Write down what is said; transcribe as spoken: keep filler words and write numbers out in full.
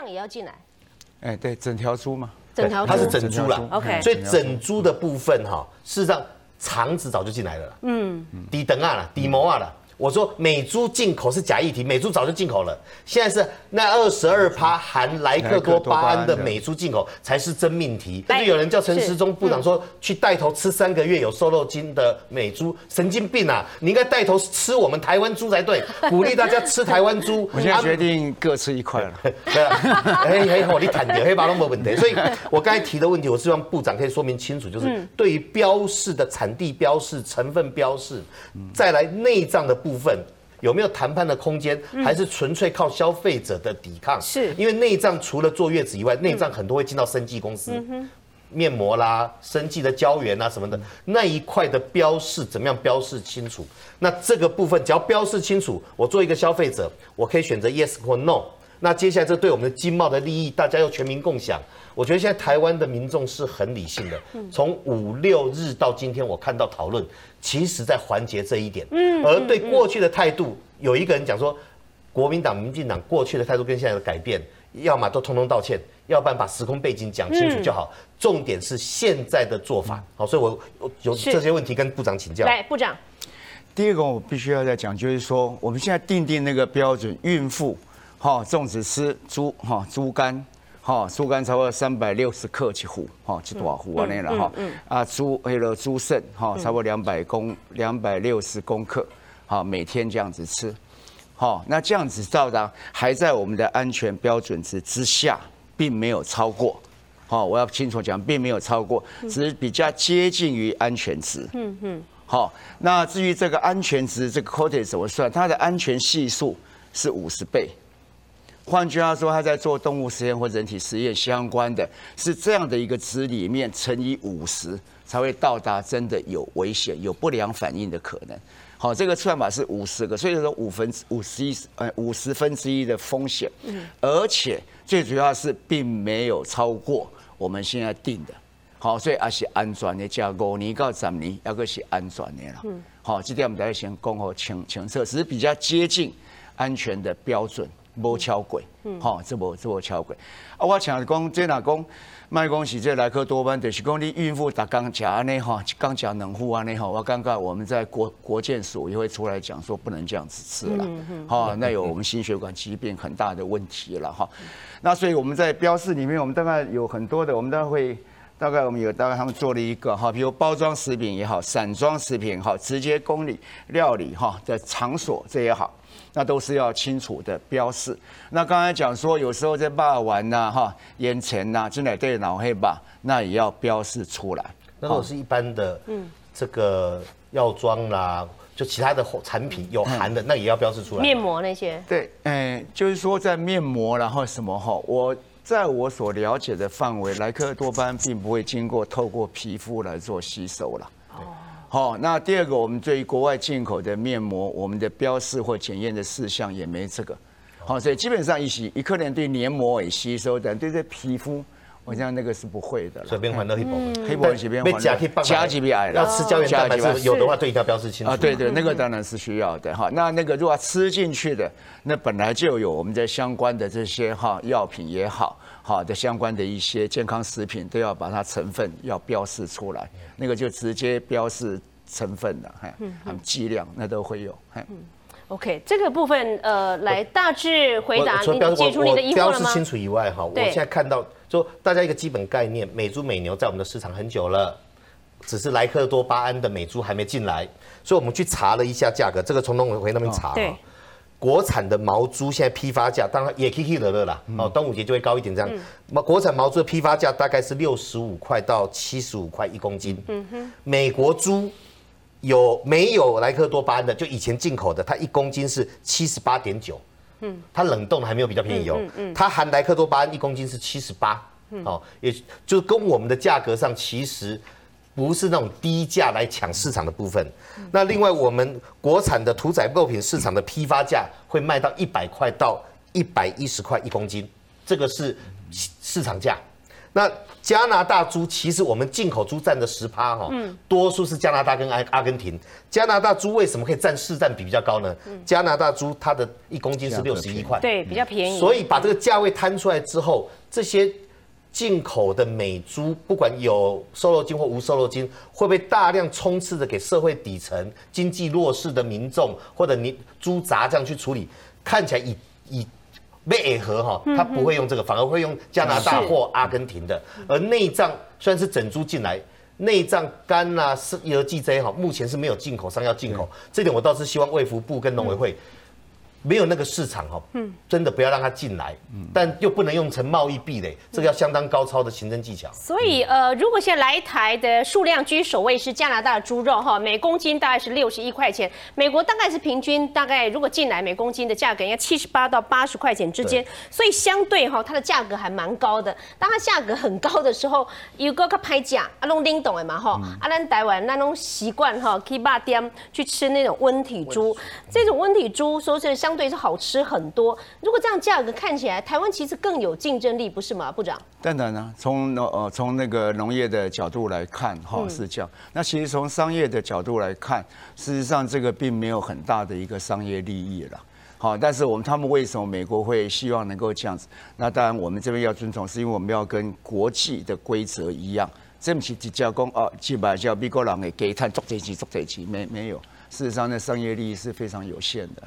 脏也要进来？哎，对，整条猪嘛，整条猪它是整猪啦 OK， 所以整猪的部分哈、哦，事实上肠子早就进来了啦，嗯，底等啊啦，底膜啊啦。我说美猪进口是假议题，美猪早就进口了，现在是那二十二趴含莱克多巴胺的美猪进口才是真命题。但是有人叫陈时中部长说、嗯、去带头吃三个月有瘦肉精的美猪，神经病啊！你应该带头吃我们台湾猪才对，鼓励大家吃台湾猪。我现在决定各吃一块了。对啊，哎哎，我你坦掉，黑白龙没问题。所以我刚才提的问题，我希望部长可以说明清楚，就是对于标示的产地标示、成分标示，再来内脏的部分。部分有没有谈判的空间，还是纯粹靠消费者的抵抗？是因为内脏除了坐月子以外，内脏很多会进到生技公司，嗯、面膜啦、生技的胶原啊什么的，那一块的标示怎么样标示清楚？那这个部分只要标示清楚，我做一个消费者，我可以选择 yes 或 no。那接下来这对我们的经贸的利益，大家要全民共享。我觉得现在台湾的民众是很理性的，从五六日到今天，我看到讨论，其实在缓解这一点。嗯，而对过去的态度，有一个人讲说，国民党、民进党过去的态度跟现在的改变，要么都通通道歉，要不然把时空背景讲清楚就好。重点是现在的做法。好，所以我有这些问题跟部长请教。来，部长，第一个我必须要再讲，就是说我们现在定定那个标准，孕妇。好，粽子吃猪哈，猪肝，哈，猪肝差不多三百六十克一壶，哈，一大壶安尼啦哈。啊，猪那个猪肾哈，差不多两百公两百六十公克，好，每天这样子吃，好，那这样子照常还在我们的安全标准值之下，并没有超过，好，我要清楚讲，并没有超过，只是比较接近于安全值。嗯嗯。好，那至于这个安全值这个 quota 怎么算，它的安全系数是五十倍。换句话说，他在做动物实验或人体实验相关的，是这样的一个值里面乘以五十，才会到达真的有危险、有不良反应的可能。好，这个算法是五十个，所以说五分五十一呃五十分之一的风险，而且最主要是并没有超过我们现在定的。好，所以还是安全的，加五年到十年，还个是安全的啦。好，这点我们大家先讲好清清楚，只是比较接近安全的标准。无超过，吼、哦，这无这无超过。啊，我常讲，即若讲，卖讲是这莱克多巴胺，就是讲你孕妇逐工食安尼吼，一工食两副安尼吼。我感觉我们在国国健署也会出来讲说，不能这样子吃了，哈、哦，那有我们心血管疾病很大的问题了哈、哦。那所以我们在标示里面，我们大概有很多的，我们大概会。大概我们有，大概他们做了一个哈，比如包装食品也好，散装食品也好，直接供应料理哈的场所这也好，那都是要清楚的标示。那刚才讲说，有时候在霸玩呐哈、烟尘呐、进来对脑黑吧，那也要标示出来。那如果是一般的，嗯，这个药妆啦，就其他的产品有含的，那也要标示出来。面膜那些。对，哎，就是说在面膜然后什么哈，我。在我所了解的范围，莱克多巴胺并不会经过透过皮肤来做吸收了。好，那第二个，我们对于国外进口的面膜，我们的标示或检验的事项也没这个。好，所以基本上一起一克人对黏膜也吸收，但对这皮肤，我想那个是不会的。随便换到黑薄，黑薄这边加几倍，加几倍矮了。要吃胶原蛋白质，有的话对一定要标示清楚。啊，对对，那个当然是需要的哈。那那个如果吃进去的，那本来就有我们在相关的这些哈药品也好。好的，相关的一些健康食品都要把它成分要标示出来，那个就直接标示成分了，还有剂量那都会有。OK， 这个部分呃，来大致回答你解除你的疑惑了吗？标示清楚以外哈，我现在看到就大家一个基本概念，美猪美牛在我们的市场很久了。只是莱克多巴胺的美猪还没进来，所以我们去查了一下价格，这个从农委会那边查。哦国产的毛猪现在批发价当然也起起落落啦，哦，端午节就会高一点这样。嗯、国产毛猪的批发价大概是六十五块到七十五块一公斤。嗯哼，美国猪有没有莱克多巴胺的？就以前进口的，它一公斤是七十八点九。嗯，它冷冻的还没有比较便宜哦。嗯嗯嗯、它含莱克多巴胺一公斤是七十八。哦，也就是跟我们的价格上其实。不是那种低价来抢市场的部分。那另外，我们国产的屠宰购品市场的批发价会卖到一百块到一百一十块一公斤，这个是市场价。那加拿大猪其实我们进口猪占的十趴哈，多数是加拿大跟阿根廷。加拿大猪为什么可以占市占比比较高呢？加拿大猪它的一公斤是六十一块，对，比较便宜。所以把这个价位摊出来之后，这些进口的美猪，不管有瘦肉精或无瘦肉精，会被大量充斥着给社会底层、经济弱势的民众或者你猪杂这样去处理，看起来以以。被矮合哈，他不会用这个，反而会用加拿大或阿根廷的。而内脏虽然是整猪进来，内脏肝啊、是有脊椎哈，目前是没有进口商要进口，这点我倒是希望卫福部跟农委会没有那个市场哈，真的不要让它进来，但又不能用成贸易壁垒，这个要相当高超的行政技巧。所以呃，如果现在来台的数量居首位是加拿大的猪肉哈，每公斤大概是六十一块钱，美国大概是平均大概如果进来每公斤的价格应该七十八到八十块钱之间，所以相对哈它的价格还蛮高的。当它价格很高的时候，有个较歹食，啊拢拎懂的嘛哈，啊咱台湾咱拢习惯哈去肉店去吃那种温体猪，这种温体猪说是相对是好吃很多。如果这样价格看起来，台湾其实更有竞争力，不是吗，部长？当然啦、啊，从呃从那个农业的角度来看，哈是这样。那其实从商业的角度来看，事实上这个并没有很大的一个商业利益了。好，但是我们他们为什么美国会希望能够这样子？那当然我们这边要遵从，是因为我们要跟国际的规则一样。这不是只叫讲哦，几百叫美国人给给碳做这些做这些，没没有。事实上，那商业利益是非常有限的。